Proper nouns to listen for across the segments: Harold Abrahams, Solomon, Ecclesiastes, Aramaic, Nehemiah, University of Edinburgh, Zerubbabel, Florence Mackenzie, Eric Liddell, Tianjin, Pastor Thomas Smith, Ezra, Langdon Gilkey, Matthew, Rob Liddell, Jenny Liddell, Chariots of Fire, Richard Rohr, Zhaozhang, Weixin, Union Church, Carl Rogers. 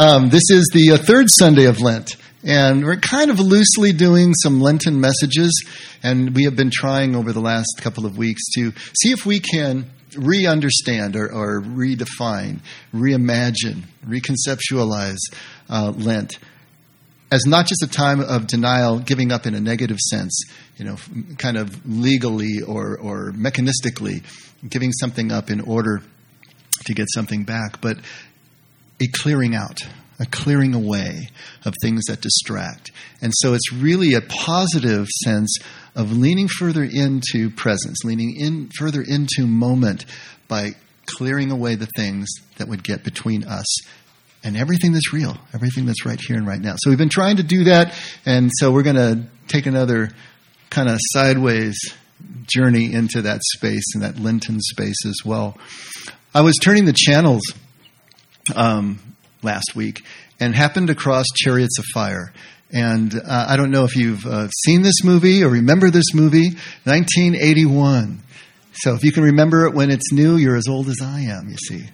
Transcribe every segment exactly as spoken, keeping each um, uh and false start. Um, this is the uh, third Sunday of Lent, and we're kind of loosely doing some Lenten messages, and we have been trying over the last couple of weeks to see if we can re-understand or, or redefine, reimagine, reconceptualize uh, Lent as not just a time of denial, giving up in a negative sense, you know, kind of legally or, or mechanistically giving something up in order to get something back, but a clearing out, a clearing away of things that distract. And so it's really a positive sense of leaning further into presence, leaning in further into moment by clearing away the things that would get between us and everything that's real, everything that's right here and right now. So we've been trying to do that, and so we're going to take another kind of sideways journey into that space and that Lenten space as well. I was turning the channels Um, last week and happened across Chariots of Fire. And uh, I don't know if you've uh, seen this movie or remember this movie, nineteen eighty-one. So if you can remember it when it's new, you're as old as I am, you see.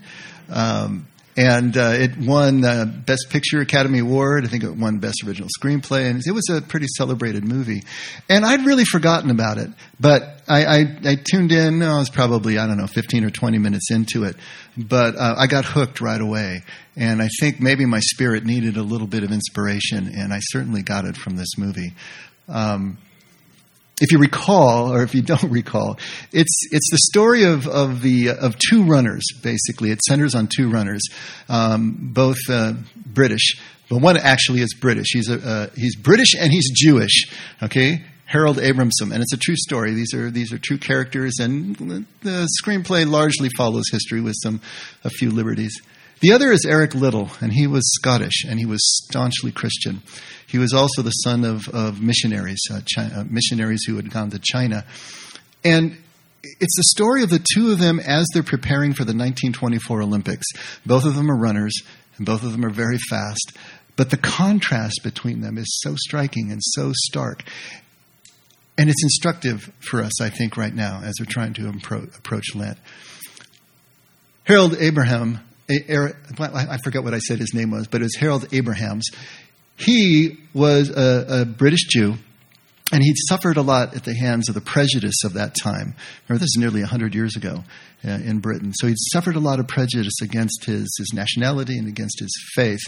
Um, and uh, it won uh, Best Picture Academy Award. I think it won Best Original Screenplay. And it was a pretty celebrated movie. And I'd really forgotten about it. But I, I, I tuned in. I was probably, I don't know, fifteen or twenty minutes into it. But uh, I got hooked right away, and I think maybe my spirit needed a little bit of inspiration, and I certainly got it from this movie. Um, if you recall, or if you don't recall, it's it's the story of of the of two runners. Basically, it centers on two runners, um, both uh, British, but one actually is British. He's a uh, he's British and he's Jewish. Okay. Harold Abrahams, and it's a true story. These are these are true characters, and the screenplay largely follows history with some a few liberties. The other is Eric Liddell, and he was Scottish, and he was staunchly Christian. He was also the son of, of missionaries, uh, China, uh, missionaries who had gone to China. And it's the story of the two of them as they're preparing for the nineteen twenty-four Olympics. Both of them are runners, and both of them are very fast. But the contrast between them is so striking and so stark. And it's instructive for us, I think, right now as we're trying to approach Lent. Harold Abraham, I forgot what I said his name was, but it was Harold Abrahams. He was a, a British Jew, and he'd suffered a lot at the hands of the prejudice of that time. Remember, this is nearly one hundred years ago uh, in Britain. So he'd suffered a lot of prejudice against his, his nationality and against his faith.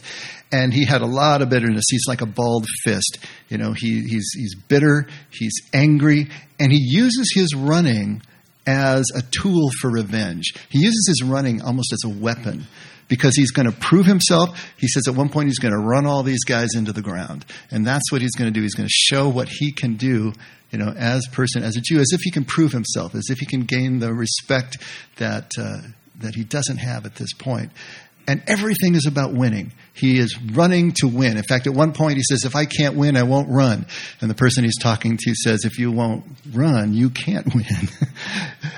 And he had a lot of bitterness. He's like a balled fist. You know, he, he's, he's bitter, he's angry, and he uses his running as a tool for revenge. He uses his running almost as a weapon, because he's going to prove himself. He says at one point he's going to run all these guys into the ground. And that's what he's going to do. He's going to show what he can do, you know, as person, as a Jew, as if he can prove himself, as if he can gain the respect that uh, that he doesn't have at this point. And everything is about winning. He is running to win. In fact, at one point he says, if I can't win, I won't run. And the person he's talking to says, if you won't run, you can't win.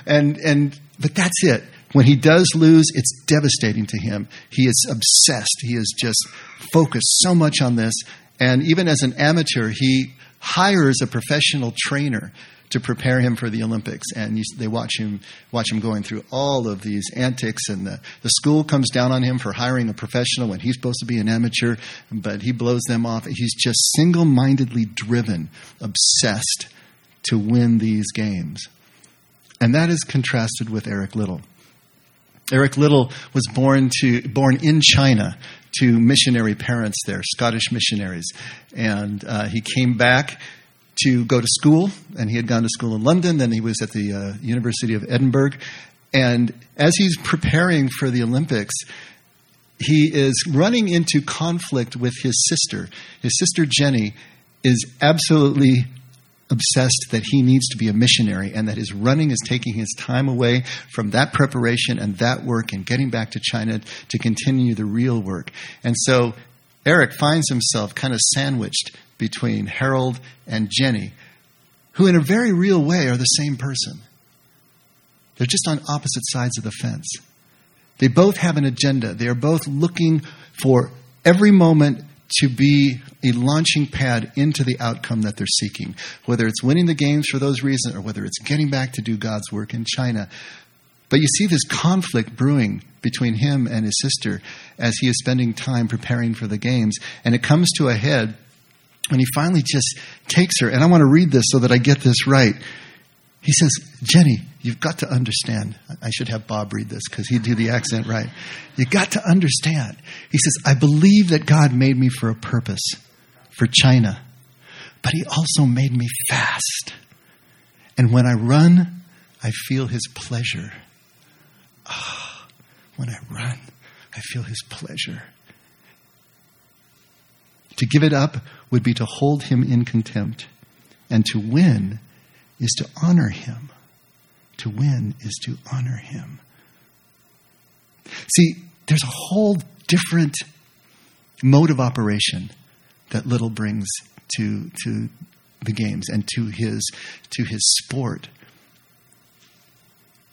and and but that's it. When he does lose, it's devastating to him. He is obsessed. He is just focused so much on this. And even as an amateur, he hires a professional trainer to prepare him for the Olympics. And you, they watch him watch him going through all of these antics. And the, the school comes down on him for hiring a professional when he's supposed to be an amateur. But he blows them off. He's just single-mindedly driven, obsessed to win these games. And that is contrasted with Eric Liddell. Eric Liddell was born to born in China to missionary parents there, Scottish missionaries. And uh, he came back to go to school, and he had gone to school in London. Then he was at the uh, University of Edinburgh. And as he's preparing for the Olympics, he is running into conflict with his sister. His sister, Jenny, is absolutely obsessed that he needs to be a missionary, and that his running is taking his time away from that preparation and that work and getting back to China to continue the real work. And so Eric finds himself kind of sandwiched between Harold and Jenny, who in a very real way are the same person. They're just on opposite sides of the fence. They both have an agenda. They are both looking for every moment to be a launching pad into the outcome that they're seeking, whether it's winning the games for those reasons or whether it's getting back to do God's work in China. But you see this conflict brewing between him and his sister as he is spending time preparing for the games. And it comes to a head when he finally just takes her. And I want to read this so that I get this right. He says, Jenny, you've got to understand. I should have Bob read this because he'd do the accent right. You got to understand. He says, I believe that God made me for a purpose, for China, but he also made me fast. And when I run, I feel his pleasure. Ah, oh, when I run, I feel his pleasure. To give it up would be to hold him in contempt, and to win is to honor him. To win is to honor him. See, there's a whole different mode of operation that Liddell brings to to the games and to his to his sport.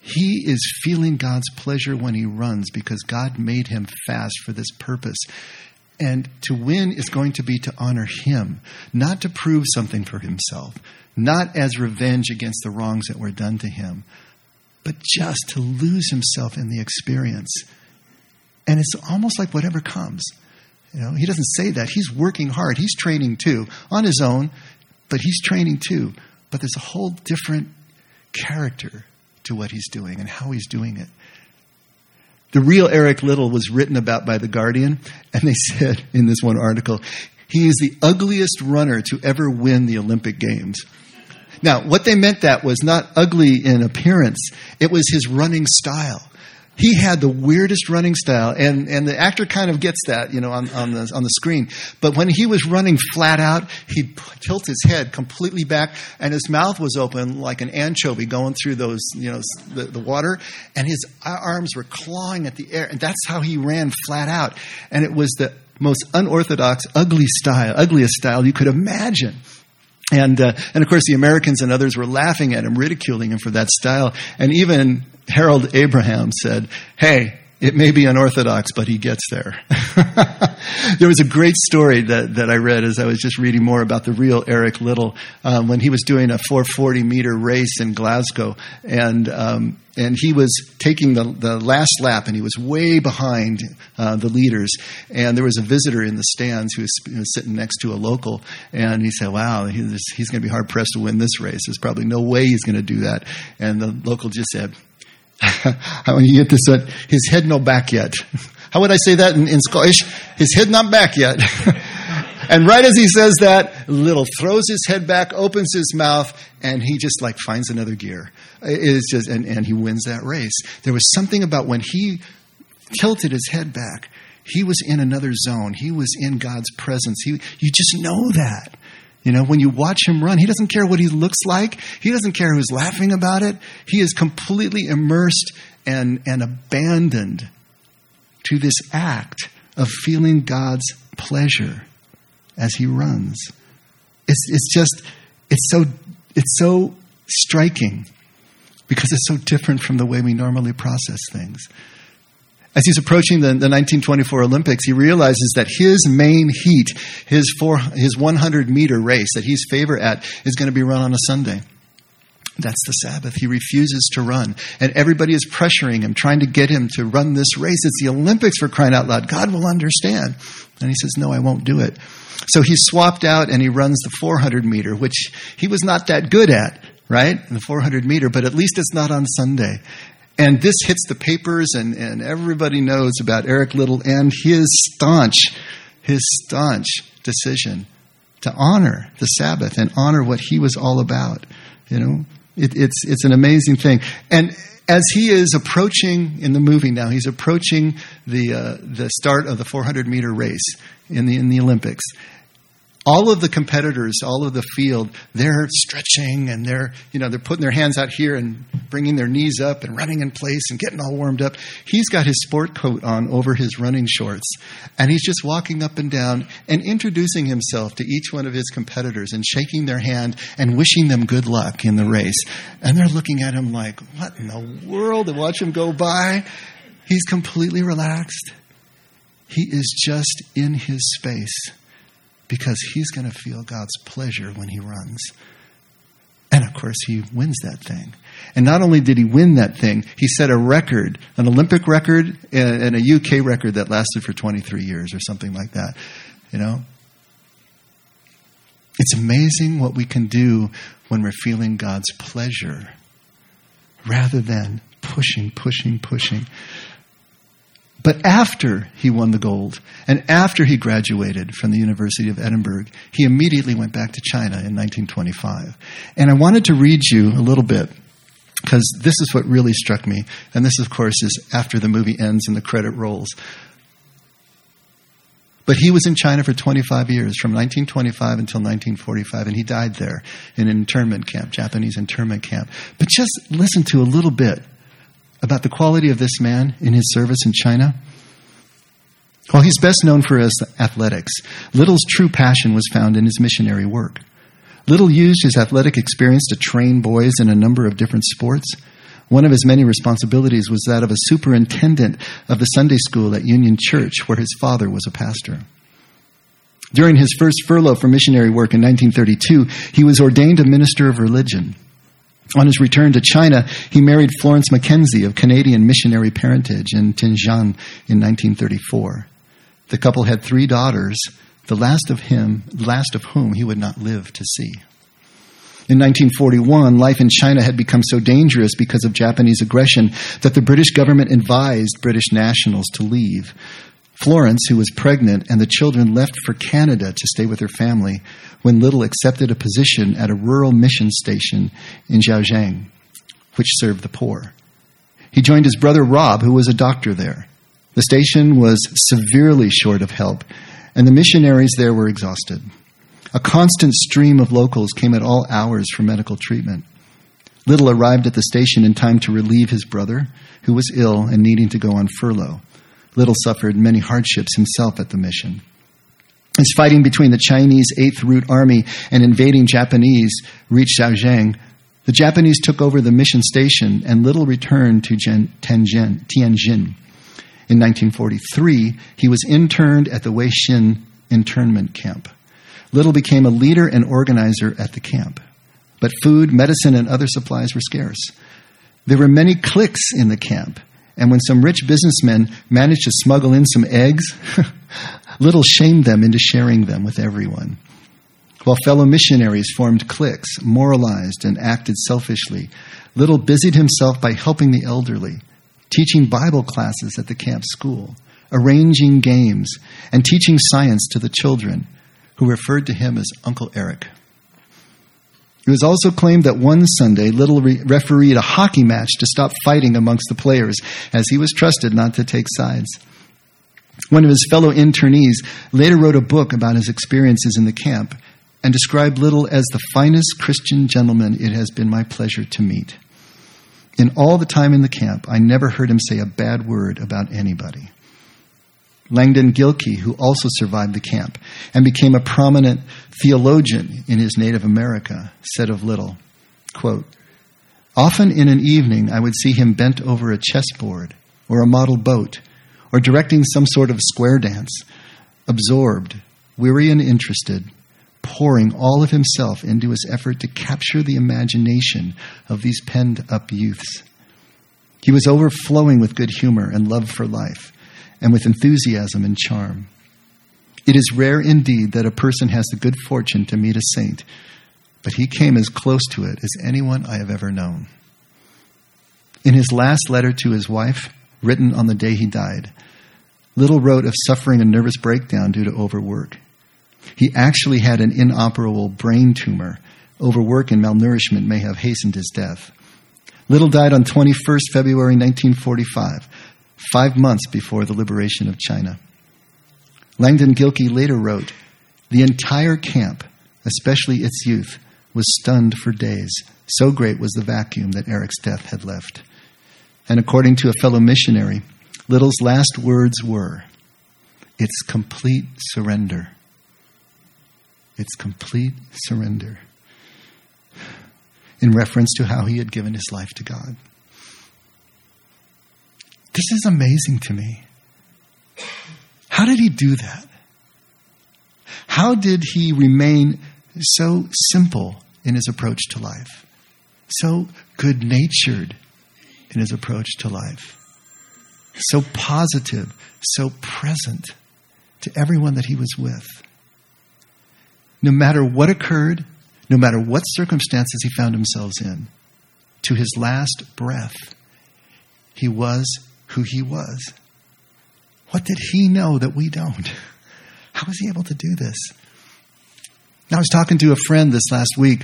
He is feeling God's pleasure when he runs because God made him fast for this purpose. And to win is going to be to honor him, not to prove something for himself, not as revenge against the wrongs that were done to him, but just to lose himself in the experience. And it's almost like whatever comes. You know, he doesn't say that. He's working hard. He's training too, on his own, but he's training too. But there's a whole different character to what he's doing and how he's doing it. The real Eric Liddell was written about by The Guardian, and they said in this one article, he is the ugliest runner to ever win the Olympic Games. Now, what they meant that was not ugly in appearance. It was his running style. He had the weirdest running style, and, and the actor kind of gets that, you know, on, on the on the screen. But when he was running flat out, he'd tilt his head completely back, and his mouth was open like an anchovy going through those, you know, the, the water, and his arms were clawing at the air, and that's how he ran flat out. And it was the most unorthodox, ugly style, ugliest style you could imagine. And uh, and of course, the Americans and others were laughing at him, ridiculing him for that style, and even Harold Abrahams said, hey, it may be unorthodox, but he gets there. There was a great story that, that I read as I was just reading more about the real Eric Liddell um, when he was doing a four forty meter race in Glasgow. And um, and he was taking the, the last lap, and he was way behind uh, the leaders. And there was a visitor in the stands who was, who was sitting next to a local. And he said, wow, he, this, he's going to be hard-pressed to win this race. There's probably no way he's going to do that. And the local just said, how would you get this one? His head no back yet. How would I say that in, in Scottish? His head not back yet. And right as he says that, Liddell throws his head back, opens his mouth, and he just like finds another gear. It is just, and, and he wins that race. There was something about when he tilted his head back, he was in another zone. He was in God's presence. He, you just know that. You know, when you watch him run, he doesn't care what he looks like. He doesn't care who's laughing about it. He is completely immersed and, and abandoned to this act of feeling God's pleasure as he runs. It's it's just, it's so it's so striking because it's so different from the way we normally process things. As he's approaching the, the nineteen twenty-four Olympics, he realizes that his main heat, his four, his hundred meter race that he's favored at, is going to be run on a Sunday. That's the Sabbath. He refuses to run. And everybody is pressuring him, trying to get him to run this race. It's the Olympics, for crying out loud. God will understand. And he says, no, I won't do it. So he's swapped out and he runs the four hundred meter, which he was not that good at, right? The four hundred meter, but at least it's not on Sunday. And this hits the papers, and, and everybody knows about Eric Liddell and his staunch, his staunch decision to honor the Sabbath and honor what he was all about. You know, it, it's it's an amazing thing. And as he is approaching in the movie now, he's approaching the uh, the start of the four hundred meter race in the in the Olympics. All of the competitors, all of the field, they're stretching and they're, you know, they're putting their hands out here and bringing their knees up and running in place and getting all warmed up. He's got his sport coat on over his running shorts, and he's just walking up and down and introducing himself to each one of his competitors and shaking their hand and wishing them good luck in the race. And they're looking at him like, what in the world? And watch him go by. He's completely relaxed. He is just in his space, because he's going to feel God's pleasure when he runs. And of course, he wins that thing. And not only did he win that thing, he set a record, an Olympic record and a U K record that lasted for twenty-three years or something like that. You know? It's amazing what we can do when we're feeling God's pleasure rather than pushing, pushing, pushing. But after he won the gold and after he graduated from the University of Edinburgh, he immediately went back to China in nineteen twenty-five. And I wanted to read you a little bit, because this is what really struck me. And this, of course, is after the movie ends and the credit rolls. But he was in China for twenty-five years, from nineteen twenty-five until nineteen forty-five, and he died there in an internment camp, Japanese internment camp. But just listen to a little bit about the quality of this man in his service in China. While he's best known for his athletics, Liddell's true passion was found in his missionary work. Liddell used his athletic experience to train boys in a number of different sports. One of his many responsibilities was that of a superintendent of the Sunday school at Union Church, where his father was a pastor. During his first furlough for missionary work in nineteen thirty-two, he was ordained a minister of religion. On his return to China, he married Florence Mackenzie of Canadian missionary parentage in Tianjin in nineteen thirty-four. The couple had three daughters, the last of him, last of whom he would not live to see. In nineteen forty-one, life in China had become so dangerous because of Japanese aggression that the British government advised British nationals to leave. Florence, who was pregnant, and the children left for Canada to stay with her family when Liddell accepted a position at a rural mission station in Zhaozhang, which served the poor. He joined his brother Rob, who was a doctor there. The station was severely short of help, and the missionaries there were exhausted. A constant stream of locals came at all hours for medical treatment. Liddell arrived at the station in time to relieve his brother, who was ill and needing to go on furlough. Liddell suffered many hardships himself at the mission. His fighting between the Chinese Eighth Route Army and invading Japanese reached Zhaozhang. The Japanese took over the mission station, and Liddell returned to Tianjin. In nineteen forty-three, he was interned at the Weixin internment camp. Liddell became a leader and organizer at the camp. But food, medicine, and other supplies were scarce. There were many cliques in the camp, and when some rich businessmen managed to smuggle in some eggs, Liddell shamed them into sharing them with everyone. While fellow missionaries formed cliques, moralized, and acted selfishly, Liddell busied himself by helping the elderly, teaching Bible classes at the camp school, arranging games, and teaching science to the children, who referred to him as Uncle Eric. It was also claimed that one Sunday, Liddell re- refereed a hockey match to stop fighting amongst the players, as he was trusted not to take sides. One of his fellow internees later wrote a book about his experiences in the camp and described Liddell as the finest Christian gentleman it has been my pleasure to meet. In all the time in the camp, I never heard him say a bad word about anybody. Langdon Gilkey, who also survived the camp and became a prominent theologian in his native America, said of Liddell, quote, "Often in an evening I would see him bent over a chessboard or a model boat or directing some sort of square dance, absorbed, weary and interested, pouring all of himself into his effort to capture the imagination of these penned-up youths. He was overflowing with good humor and love for life, and with enthusiasm and charm. It is rare indeed that a person has the good fortune to meet a saint, but he came as close to it as anyone I have ever known." In his last letter to his wife, written on the day he died, Liddell wrote of suffering a nervous breakdown due to overwork. He actually had an inoperable brain tumor. Overwork and malnourishment may have hastened his death. Liddell died on twenty-first of February nineteen forty-five, five months before the liberation of China. Langdon Gilkey later wrote, "The entire camp, especially its youth, was stunned for days. So great was the vacuum that Eric's death had left." And according to a fellow missionary, Liddell's last words were, "It's complete surrender. It's complete surrender," in reference to how he had given his life to God. This is amazing to me. How did he do that? How did he remain so simple in his approach to life? so good-natured in his approach to life, so positive, so present to everyone that he was with. No matter what occurred, no matter what circumstances he found himself in, to his last breath, he was who he was. What did he know that we don't? How was he able to do this? Now, I was talking to a friend this last week,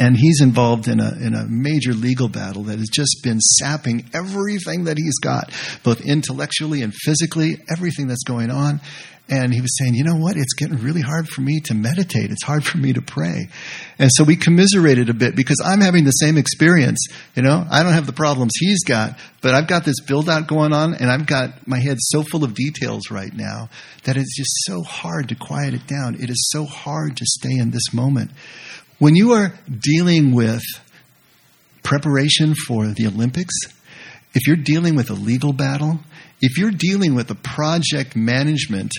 and he's involved in a in a major legal battle that has just been sapping everything that he's got, both intellectually and physically, everything that's going on. And he was saying, you know what? It's getting really hard for me to meditate. It's hard for me to pray. And so we commiserated a bit because I'm having the same experience. You know, I don't have the problems he's got, but I've got this build out going on, and I've got my head so full of details right now that it's just so hard to quiet it down. It is so hard to stay in this moment. When you are dealing with preparation for the Olympics, if you're dealing with a legal battle, if you're dealing with a project management,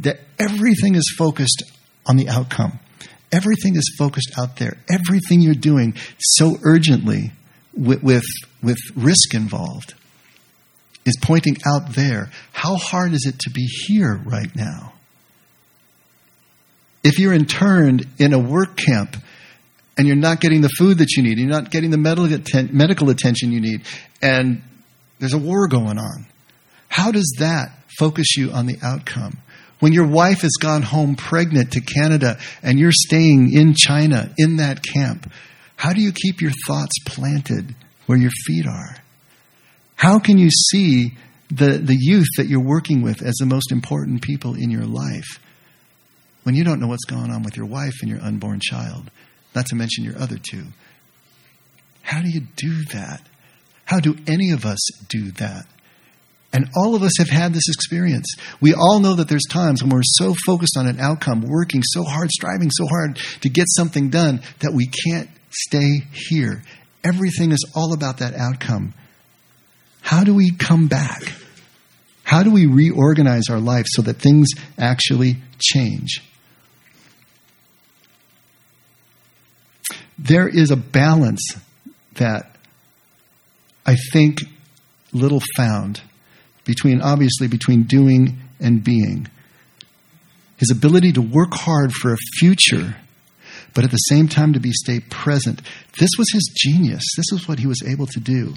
that everything is focused on the outcome. Everything is focused out there. Everything you're doing so urgently with, with, with risk involved is pointing out there. How hard is it to be here right now? If you're interned in a work camp and you're not getting the food that you need, you're not getting the medical attention you need, and there's a war going on, how does that focus you on the outcome? When your wife has gone home pregnant to Canada and you're staying in China in that camp, how do you keep your thoughts planted where your feet are? How can you see the, the youth that you're working with as the most important people in your life when you don't know what's going on with your wife and your unborn child, not to mention your other two? How do you do that? How do any of us do that? And all of us have had this experience. We all know that there's times when we're so focused on an outcome, working so hard, striving so hard to get something done, that we can't stay here. Everything is all about that outcome. How do we come back? How do we reorganize our life so that things actually change? There is a balance that I think Liddell found between, obviously, between doing and being. His ability to work hard for a future, but at the same time to be stay present. This was his genius. This was what he was able to do.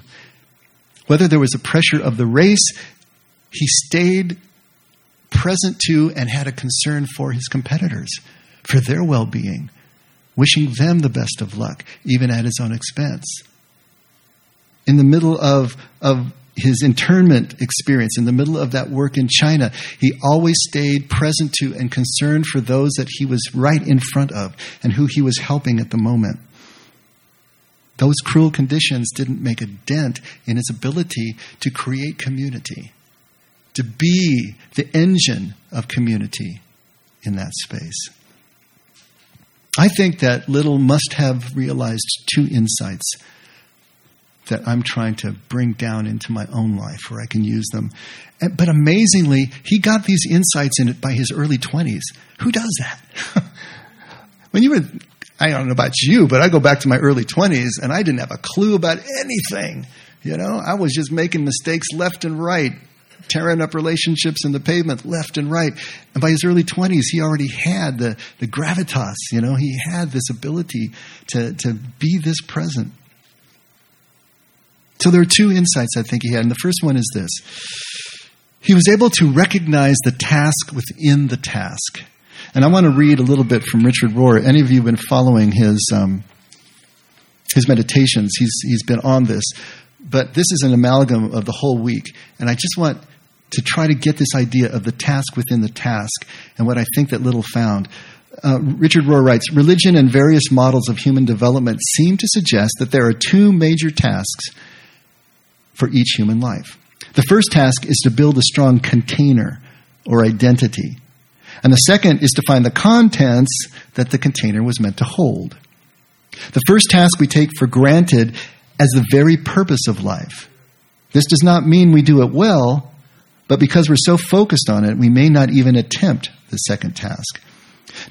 Whether there was a pressure of the race, he stayed present to and had a concern for his competitors, for their well-being, wishing them the best of luck, even at his own expense. In the middle of, of his internment experience, in the middle of that work in China, he always stayed present to and concerned for those that he was right in front of and who he was helping at the moment. Those cruel conditions didn't make a dent in his ability to create community, to be the engine of community in that space. I think that Liddell must have realized two insights that I'm trying to bring down into my own life where I can use them. But amazingly, he got these insights in it by his early twenties. Who does that? When you were, I don't know about you, but I go back to my early twenties and I didn't have a clue about anything. You know, I was just making mistakes left and right, tearing up relationships in the pavement left and right. And by his early twenties, he already had the, the gravitas, you know, he had this ability to, to be this present. So there are two insights I think he had, and the first one is this. He was able to recognize the task within the task. And I want to read a little bit from Richard Rohr. Any of you have been following his um, his meditations? He's he's been on this. But this is an amalgam of the whole week. And I just want to try to get this idea of the task within the task and what I think that Liddell found. Uh, Richard Rohr writes, religion and various models of human development seem to suggest that there are two major tasks for each human life. The first task is to build a strong container or identity. And the second is to find the contents that the container was meant to hold. The first task we take for granted as the very purpose of life. This does not mean we do it well, but because we're so focused on it, we may not even attempt the second task.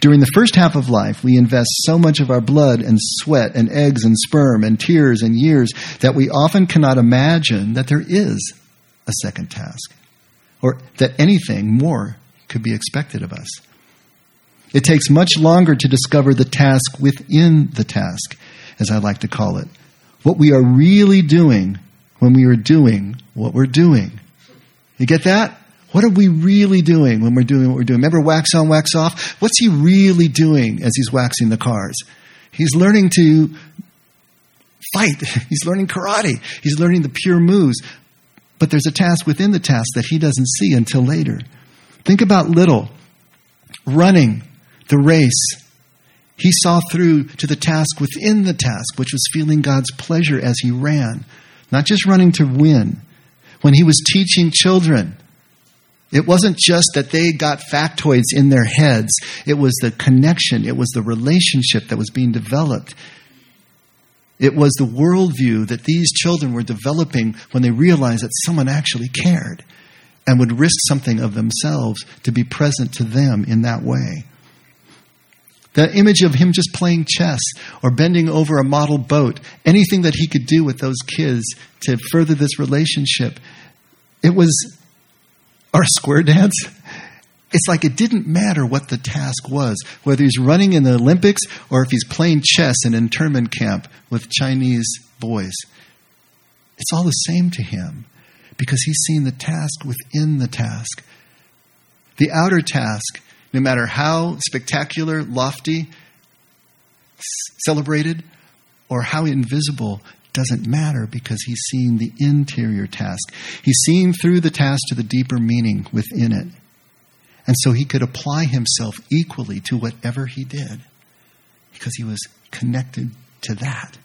During the first half of life, we invest so much of our blood and sweat and eggs and sperm and tears and years that we often cannot imagine that there is a second task or that anything more could be expected of us. It takes much longer to discover the task within the task, as I like to call it, what we are really doing when we are doing what we're doing. You get that? What are we really doing when we're doing what we're doing? Remember wax on, wax off? What's he really doing as he's waxing the cars? He's learning to fight. He's learning karate. He's learning the pure moves. But there's a task within the task that he doesn't see until later. Think about Liddell running the race. He saw through to the task within the task, which was feeling God's pleasure as he ran. Not just running to win. When he was teaching children, it wasn't just that they got factoids in their heads. It was the connection. It was the relationship that was being developed. It was the worldview that these children were developing when they realized that someone actually cared and would risk something of themselves to be present to them in that way. That image of him just playing chess or bending over a model boat, anything that he could do with those kids to further this relationship, it was our square dance. It's like it didn't matter what the task was, whether he's running in the Olympics or if he's playing chess in an internment camp with Chinese boys. It's all the same to him because he's seen the task within the task. The outer task, no matter how spectacular, lofty, celebrated, or how invisible, doesn't matter because he's seeing the interior task. He's seeing through the task to the deeper meaning within it. And so he could apply himself equally to whatever he did because he was connected to that.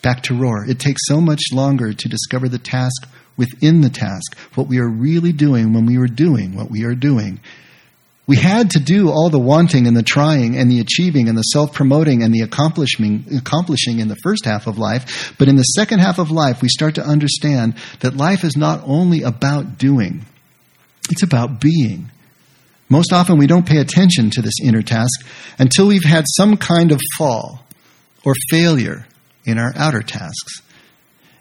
Back to Rohr. It takes so much longer to discover the task within the task, what we are really doing when we are doing what we are doing. We had to do all the wanting and the trying and the achieving and the self-promoting and the accomplishing, accomplishing in the first half of life, but in the second half of life, we start to understand that life is not only about doing, it's about being. Most often, we don't pay attention to this inner task until we've had some kind of fall or failure in our outer tasks.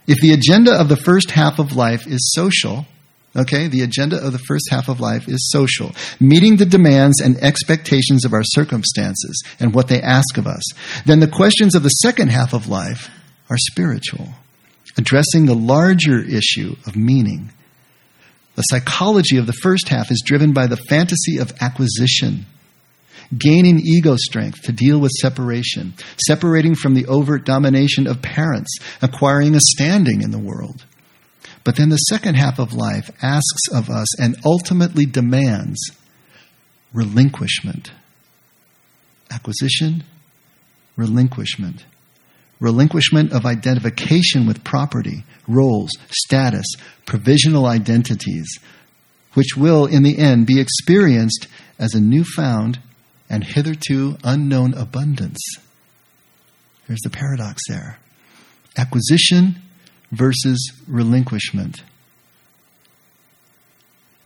If the agenda of the first half of life is social, okay, the agenda of the first half of life is social, meeting the demands and expectations of our circumstances and what they ask of us, then the questions of the second half of life are spiritual, addressing the larger issue of meaning. The psychology of the first half is driven by the fantasy of acquisition, gaining ego strength to deal with separation, separating from the overt domination of parents, acquiring a standing in the world. But then the second half of life asks of us and ultimately demands relinquishment. Acquisition, relinquishment. Relinquishment of identification with property, roles, status, provisional identities, which will in the end be experienced as a newfound and hitherto unknown abundance. There's the paradox there. Acquisition versus relinquishment.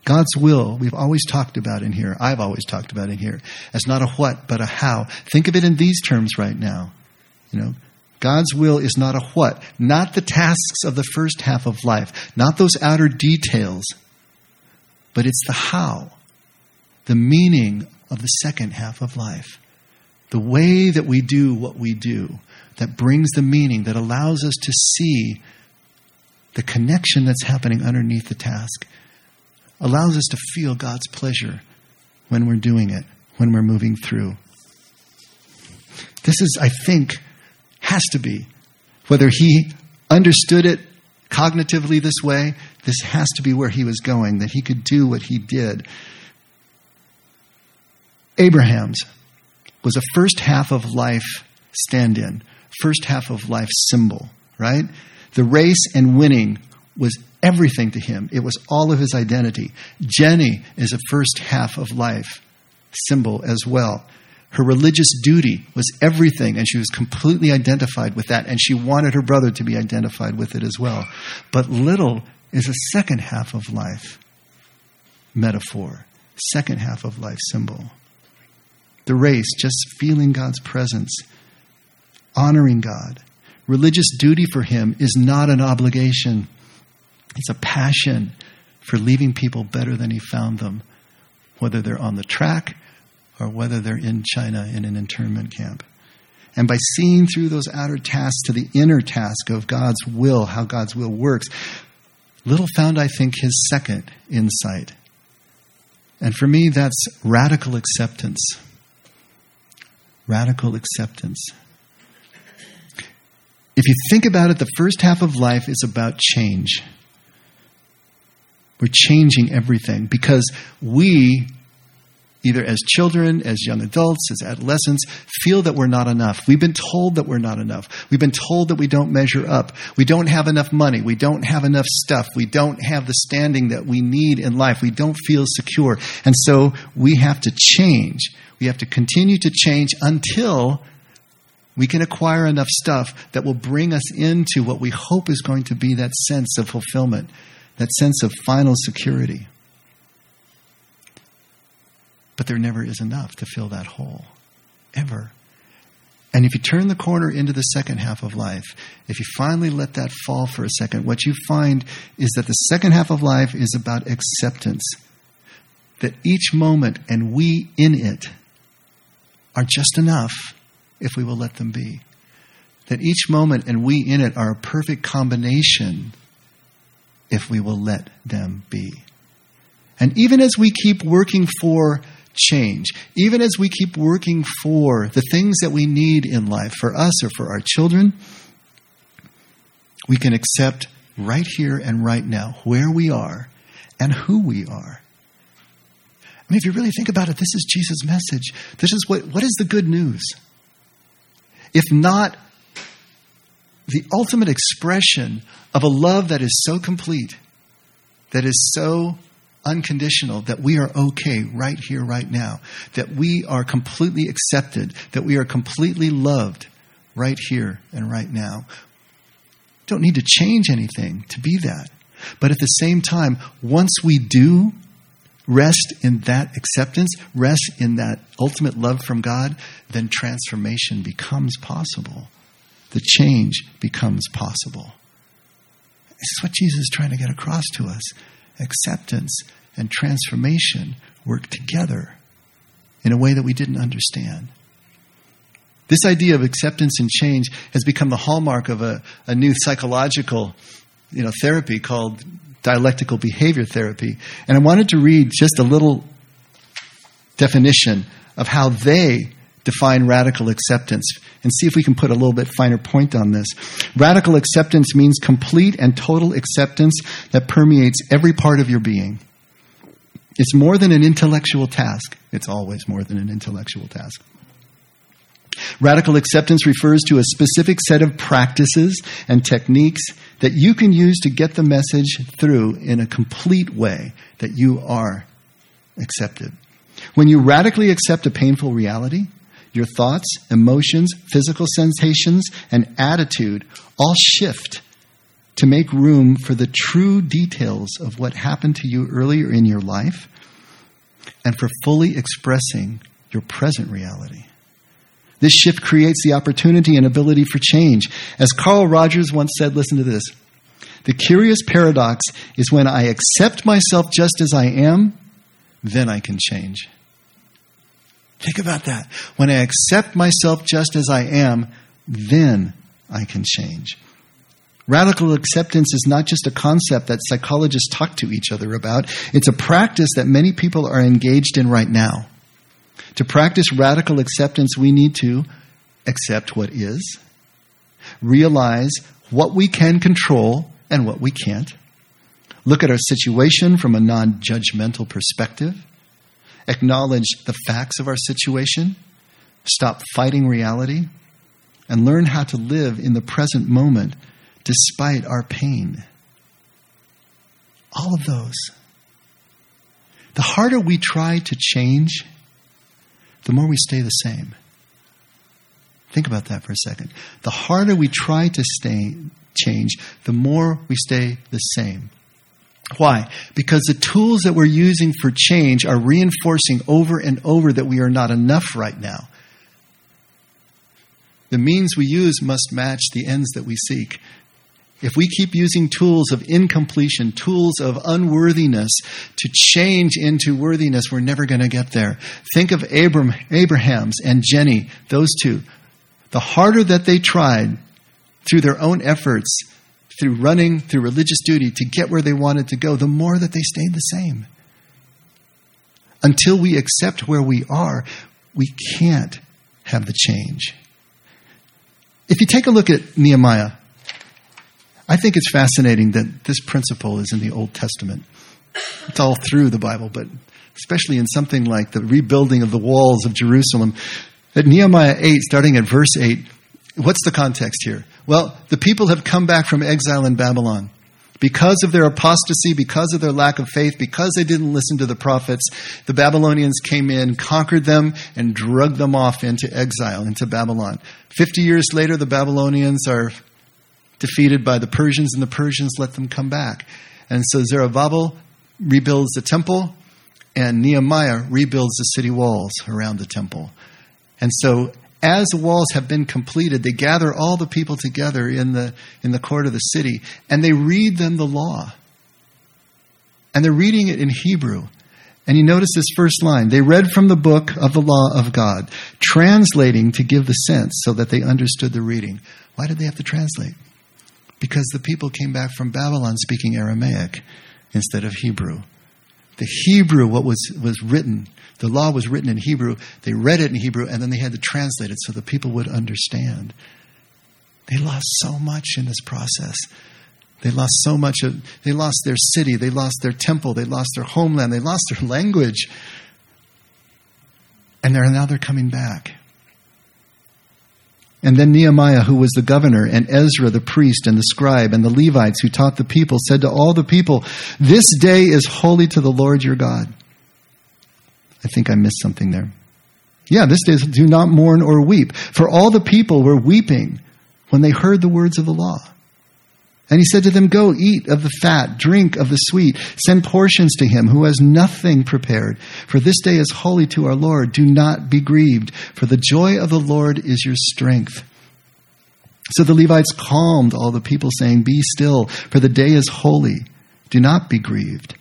God's will, we've always talked about in here, I've always talked about in here, as not a what, but a how. Think of it in these terms right now. You know, God's will is not a what, not the tasks of the first half of life, not those outer details, but it's the how, the meaning of the second half of life. The way that we do what we do that brings the meaning, that allows us to see the connection that's happening underneath the task, allows us to feel God's pleasure when we're doing it, when we're moving through. This is, I think, has to be, whether he understood it cognitively this way, this has to be where he was going, that he could do what he did. Abrahams was a first half of life stand-in, first half of life symbol, right? The race and winning was everything to him. It was all of his identity. Jenny is a first half of life symbol as well. Her religious duty was everything, and she was completely identified with that, and she wanted her brother to be identified with it as well. But Liddell is a second half of life metaphor, second half of life symbol. the race, just feeling God's presence, honoring God. Religious duty for him is not an obligation. It's a passion for leaving people better than he found them, whether they're on the track or whether they're in China in an internment camp. And by seeing through those outer tasks to the inner task of God's will, how God's will works, Liddell found, I think, his second insight. And for me, that's radical acceptance. Radical acceptance. If you think about it, the first half of life is about change. We're changing everything because we, either as children, as young adults, as adolescents, feel that we're not enough. We've been told that we're not enough. We've been told that we don't measure up. We don't have enough money. We don't have enough stuff. We don't have the standing that we need in life. We don't feel secure. And so we have to change. We have to continue to change until we can acquire enough stuff that will bring us into what we hope is going to be that sense of fulfillment, that sense of final security. But there never is enough to fill that hole, ever. And if you turn the corner into the second half of life, if you finally let that fall for a second, what you find is that the second half of life is about acceptance, that each moment and we in it are just enough if we will let them be, that each moment and we in it are a perfect combination if we will let them be. And even as we keep working for change, even as we keep working for the things that we need in life, for us or for our children, we can accept right here and right now where we are and who we are. I mean, if you really think about it, this is Jesus' message. This is what, what is the good news? If not the ultimate expression of a love that is so complete, that is so unconditional, that we are okay right here, right now, that we are completely accepted, that we are completely loved right here and right now. Don't need to change anything to be that. But at the same time, once we do rest in that acceptance, rest in that ultimate love from God, then transformation becomes possible. The change becomes possible. This is what Jesus is trying to get across to us. Acceptance and transformation work together in a way that we didn't understand. This idea of acceptance and change has become the hallmark of a, a new psychological, you know, therapy called dialectical behavior therapy. And I wanted to read just a Liddell definition of how they define radical acceptance and see if we can put a little bit finer point on this. Radical acceptance means complete and total acceptance that permeates every part of your being. It's more than an intellectual task. It's always more than an intellectual task. Radical acceptance refers to a specific set of practices and techniques that you can use to get the message through in a complete way that you are accepted. When you radically accept a painful reality, your thoughts, emotions, physical sensations, and attitude all shift to make room for the true details of what happened to you earlier in your life and for fully expressing your present reality. This shift creates the opportunity and ability for change. As Carl Rogers once said, listen to this, "The curious paradox is when I accept myself just as I am, then I can change." Think about that. When I accept myself just as I am, then I can change. Radical acceptance is not just a concept that psychologists talk to each other about. It's a practice that many people are engaged in right now. To practice radical acceptance, we need to accept what is, realize what we can control and what we can't, look at our situation from a non-judgmental perspective, acknowledge the facts of our situation, stop fighting reality, and learn how to live in the present moment despite our pain. All of those. The harder we try to change, the more we stay the same. Think about that for a second. The harder we try to stay change, the more we stay the same. Why? Because the tools that we're using for change are reinforcing over and over that we are not enough right now. The means we use must match the ends that we seek. If we keep using tools of incompletion, tools of unworthiness to change into worthiness, we're never going to get there. Think of Abram, Abrahams and Jenny, those two. The harder that they tried through their own efforts, through running, through religious duty to get where they wanted to go, the more that they stayed the same. Until we accept where we are, we can't have the change. If you take a look at Nehemiah, I think it's fascinating that this principle is in the Old Testament. It's all through the Bible, but especially in something like the rebuilding of the walls of Jerusalem. At Nehemiah eight, starting at verse eight, what's the context here? Well, the people have come back from exile in Babylon. Because of their apostasy, because of their lack of faith, because they didn't listen to the prophets, the Babylonians came in, conquered them, and dragged them off into exile, into Babylon. Fifty years later, the Babylonians are defeated by the Persians, and the Persians let them come back. And so Zerubbabel rebuilds the temple, and Nehemiah rebuilds the city walls around the temple. And so as the walls have been completed, they gather all the people together in the in the court of the city, and they read them the law. And they're reading it in Hebrew. And you notice this first line. They read from the book of the law of God, translating to give the sense so that they understood the reading. Why did they have to translate? Because the people came back from Babylon speaking Aramaic instead of Hebrew. The Hebrew, what was, was written, the law was written in Hebrew. They read it in Hebrew, and then they had to translate it so the people would understand. They lost so much in this process. They lost so much. Of, they lost their city. They lost their temple. They lost their homeland. They lost their language. And they're, now they're coming back. And then Nehemiah, who was the governor, and Ezra, the priest, and the scribe, and the Levites who taught the people, said to all the people, "This day is holy to the Lord your God." I think I missed something there. Yeah, this day is, do not mourn or weep. For all the people were weeping when they heard the words of the law. And he said to them, "Go, eat of the fat, drink of the sweet, send portions to him who has nothing prepared. For this day is holy to our Lord. Do not be grieved, for the joy of the Lord is your strength." So the Levites calmed all the people, saying, "Be still, for the day is holy. Do not be grieved."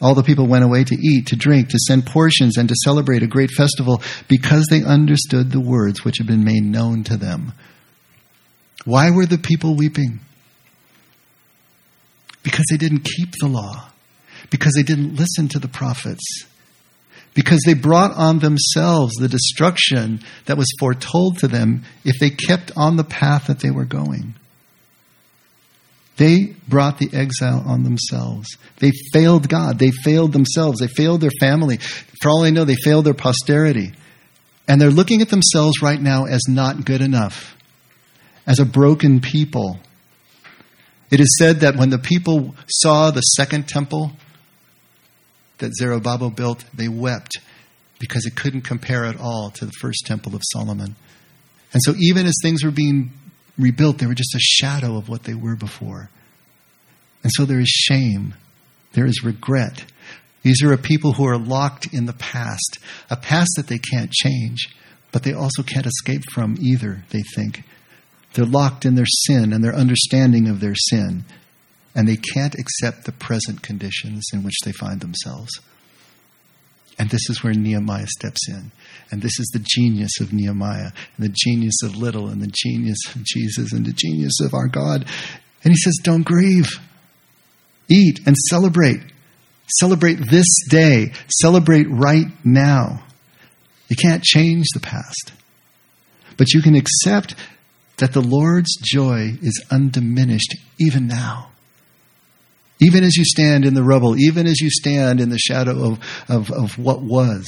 All the people went away to eat, to drink, to send portions, and to celebrate a great festival, because they understood the words which had been made known to them. Why were the people weeping? Because they didn't keep the law, because they didn't listen to the prophets, because they brought on themselves the destruction that was foretold to them if they kept on the path that they were going. They brought the exile on themselves. They failed God. They failed themselves. They failed their family. For all I know, they failed their posterity. And they're looking at themselves right now as not good enough, as a broken people. It is said that when the people saw the second temple that Zerubbabel built, they wept because it couldn't compare at all to the first temple of Solomon. And so even as things were being rebuilt, they were just a shadow of what they were before. And so there is shame. There is regret. These are a people who are locked in the past, a past that they can't change, but they also can't escape from either, they think. They're locked in their sin and their understanding of their sin, and they can't accept the present conditions in which they find themselves. And this is where Nehemiah steps in. And this is the genius of Nehemiah, and the genius of Liddell, and the genius of Jesus, and the genius of our God. And he says, don't grieve. Eat and celebrate. Celebrate this day. Celebrate right now. You can't change the past, but you can accept that the Lord's joy is undiminished even now. Even as you stand in the rubble, even as you stand in the shadow of, of, of what was,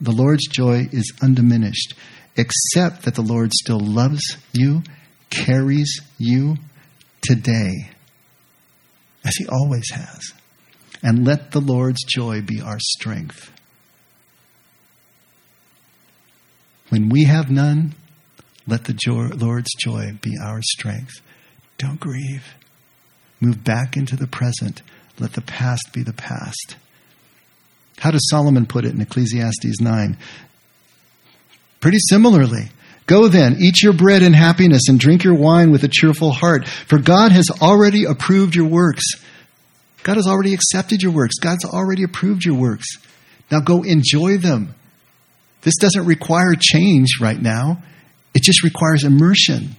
the Lord's joy is undiminished, except that the Lord still loves you, carries you today, as he always has. And let the Lord's joy be our strength. When we have none, let the joy, Lord's joy be our strength. Don't grieve. Move back into the present. Let the past be the past. How does Solomon put it in Ecclesiastes nine? Pretty similarly. Go then, eat your bread in happiness and drink your wine with a cheerful heart, for God has already approved your works. God has already accepted your works. God's already approved your works. Now go enjoy them. This doesn't require change right now. It just requires immersion.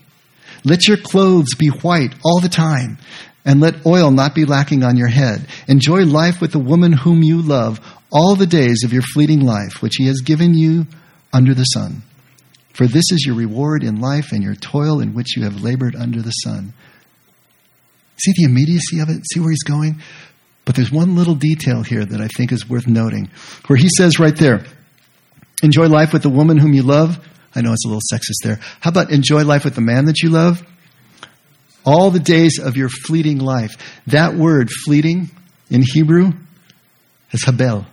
Let your clothes be white all the time, and let oil not be lacking on your head. Enjoy life with the woman whom you love all the days of your fleeting life, which he has given you under the sun. For this is your reward in life and your toil in which you have labored under the sun. See the immediacy of it? See where he's going? But there's one little detail here that I think is worth noting, where he says right there, enjoy life with the woman whom you love. I know it's a little sexist there. How about enjoy life with the man that you love? All the days of your fleeting life. That word, fleeting, in Hebrew, is habel.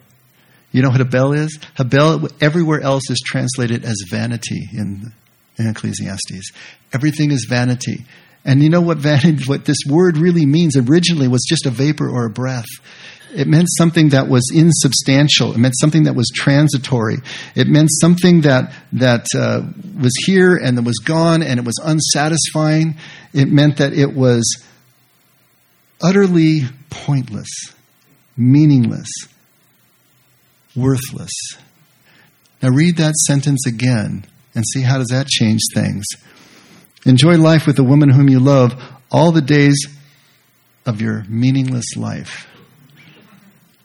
You know what habel is? Habel, everywhere else, is translated as vanity in, in Ecclesiastes. Everything is vanity. And you know what vanity, what this word really means originally was just a vapor or a breath. It meant something that was insubstantial. It meant something that was transitory. It meant something that that uh, was here and that was gone and it was unsatisfying. It meant that it was utterly pointless, meaningless, worthless. Now read that sentence again and see how does that change things. Enjoy life with the woman whom you love all the days of your meaningless life,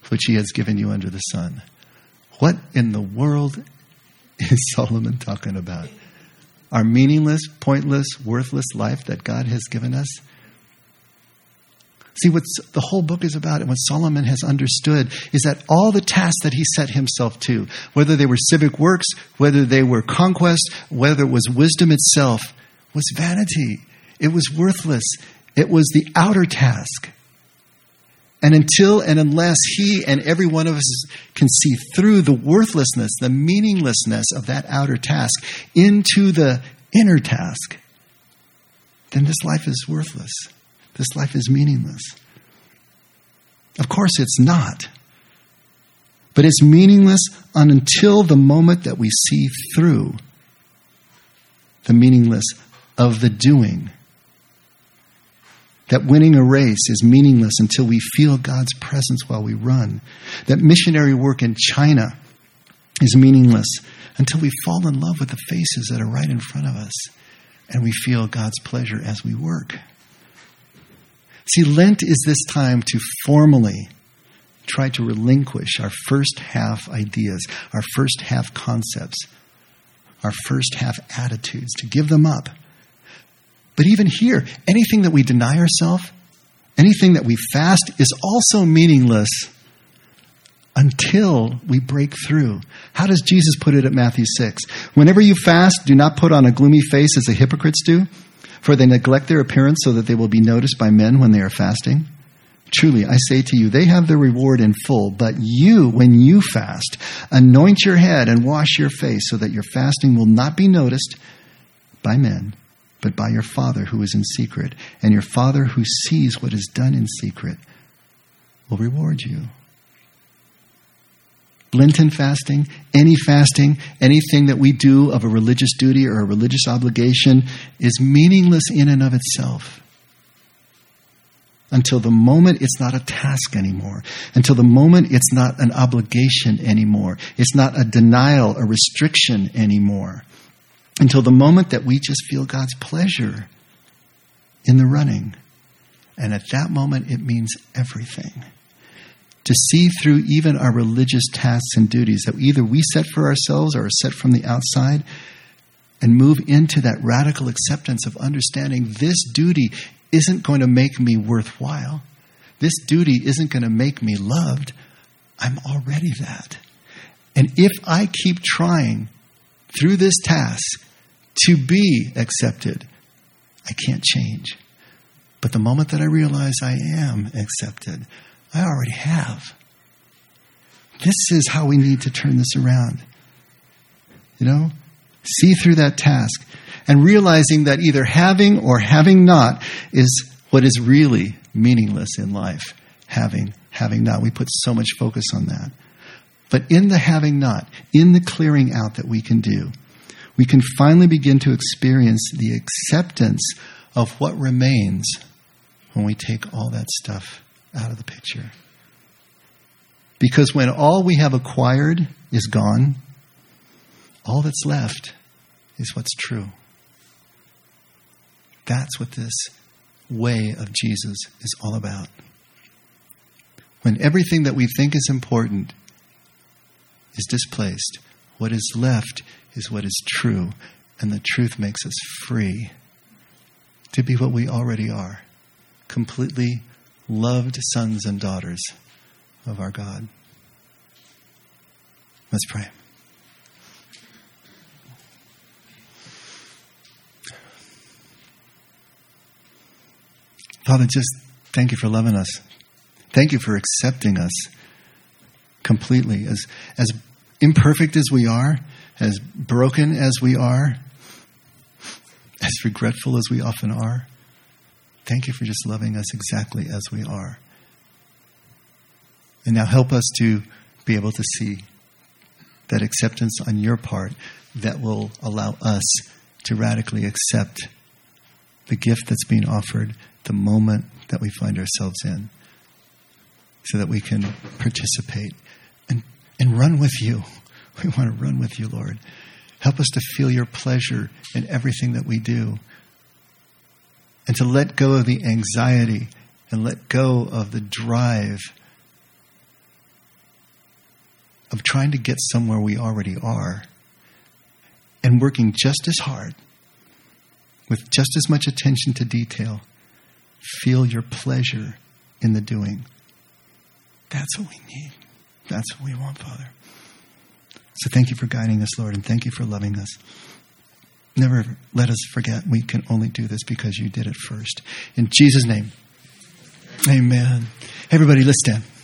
which he has given you under the sun. What in the world is Solomon talking about? Our meaningless, pointless, worthless life that God has given us? See, what the whole book is about and what Solomon has understood is that all the tasks that he set himself to, whether they were civic works, whether they were conquest, whether it was wisdom itself, was vanity. It was worthless. It was the outer task. And until and unless he and every one of us can see through the worthlessness, the meaninglessness of that outer task into the inner task, then this life is worthless. This life is meaningless. Of course it's not. But it's meaningless until the moment that we see through the meaningless of the doing. That winning a race is meaningless until we feel God's presence while we run. That missionary work in China is meaningless until we fall in love with the faces that are right in front of us and we feel God's pleasure as we work. See, Lent is this time to formally try to relinquish our first half ideas, our first half concepts, our first half attitudes, to give them up. But even here, anything that we deny ourselves, anything that we fast, is also meaningless until we break through. How does Jesus put it at Matthew six? Whenever you fast, do not put on a gloomy face as the hypocrites do, for they neglect their appearance so that they will be noticed by men when they are fasting. Truly, I say to you, they have their reward in full, but you, when you fast, anoint your head and wash your face so that your fasting will not be noticed by men, but by your Father who is in secret. And your Father who sees what is done in secret will reward you. Lenten fasting, any fasting, anything that we do of a religious duty or a religious obligation is meaningless in and of itself until the moment it's not a task anymore, until the moment it's not an obligation anymore, it's not a denial, a restriction anymore. Until the moment that we just feel God's pleasure in the running. And at that moment, it means everything. To see through even our religious tasks and duties that either we set for ourselves or are set from the outside, and move into that radical acceptance of understanding this duty isn't going to make me worthwhile. This duty isn't going to make me loved. I'm already that. And if I keep trying through this task to be accepted, I can't change. But the moment that I realize I am accepted, I already have. This is how we need to turn this around. You know, see through that task and realizing that either having or having not is what is really meaningless in life. having, having not. We put so much focus on that. But in the having not, in the clearing out that we can do, we can finally begin to experience the acceptance of what remains when we take all that stuff out of the picture. Because when all we have acquired is gone, all that's left is what's true. That's what this way of Jesus is all about. When everything that we think is important is displaced, what is left is what is true, and the truth makes us free to be what we already are, completely loved sons and daughters of our God. Let's pray. Father, just thank you for loving us. Thank you for accepting us completely. As, as imperfect as we are, as broken as we are, as regretful as we often are, thank you for just loving us exactly as we are. And now help us to be able to see that acceptance on your part that will allow us to radically accept the gift that's being offered the moment that we find ourselves in, so that we can participate and, and run with you. We want to run with you, Lord. Help us to feel your pleasure in everything that we do, and to let go of the anxiety and let go of the drive of trying to get somewhere we already are, and working just as hard with just as much attention to detail. Feel your pleasure in the doing. That's what we need. That's what we want, Father. So thank you for guiding us, Lord, and thank you for loving us. Never let us forget we can only do this because you did it first. In Jesus' name, amen. Everybody, let's stand.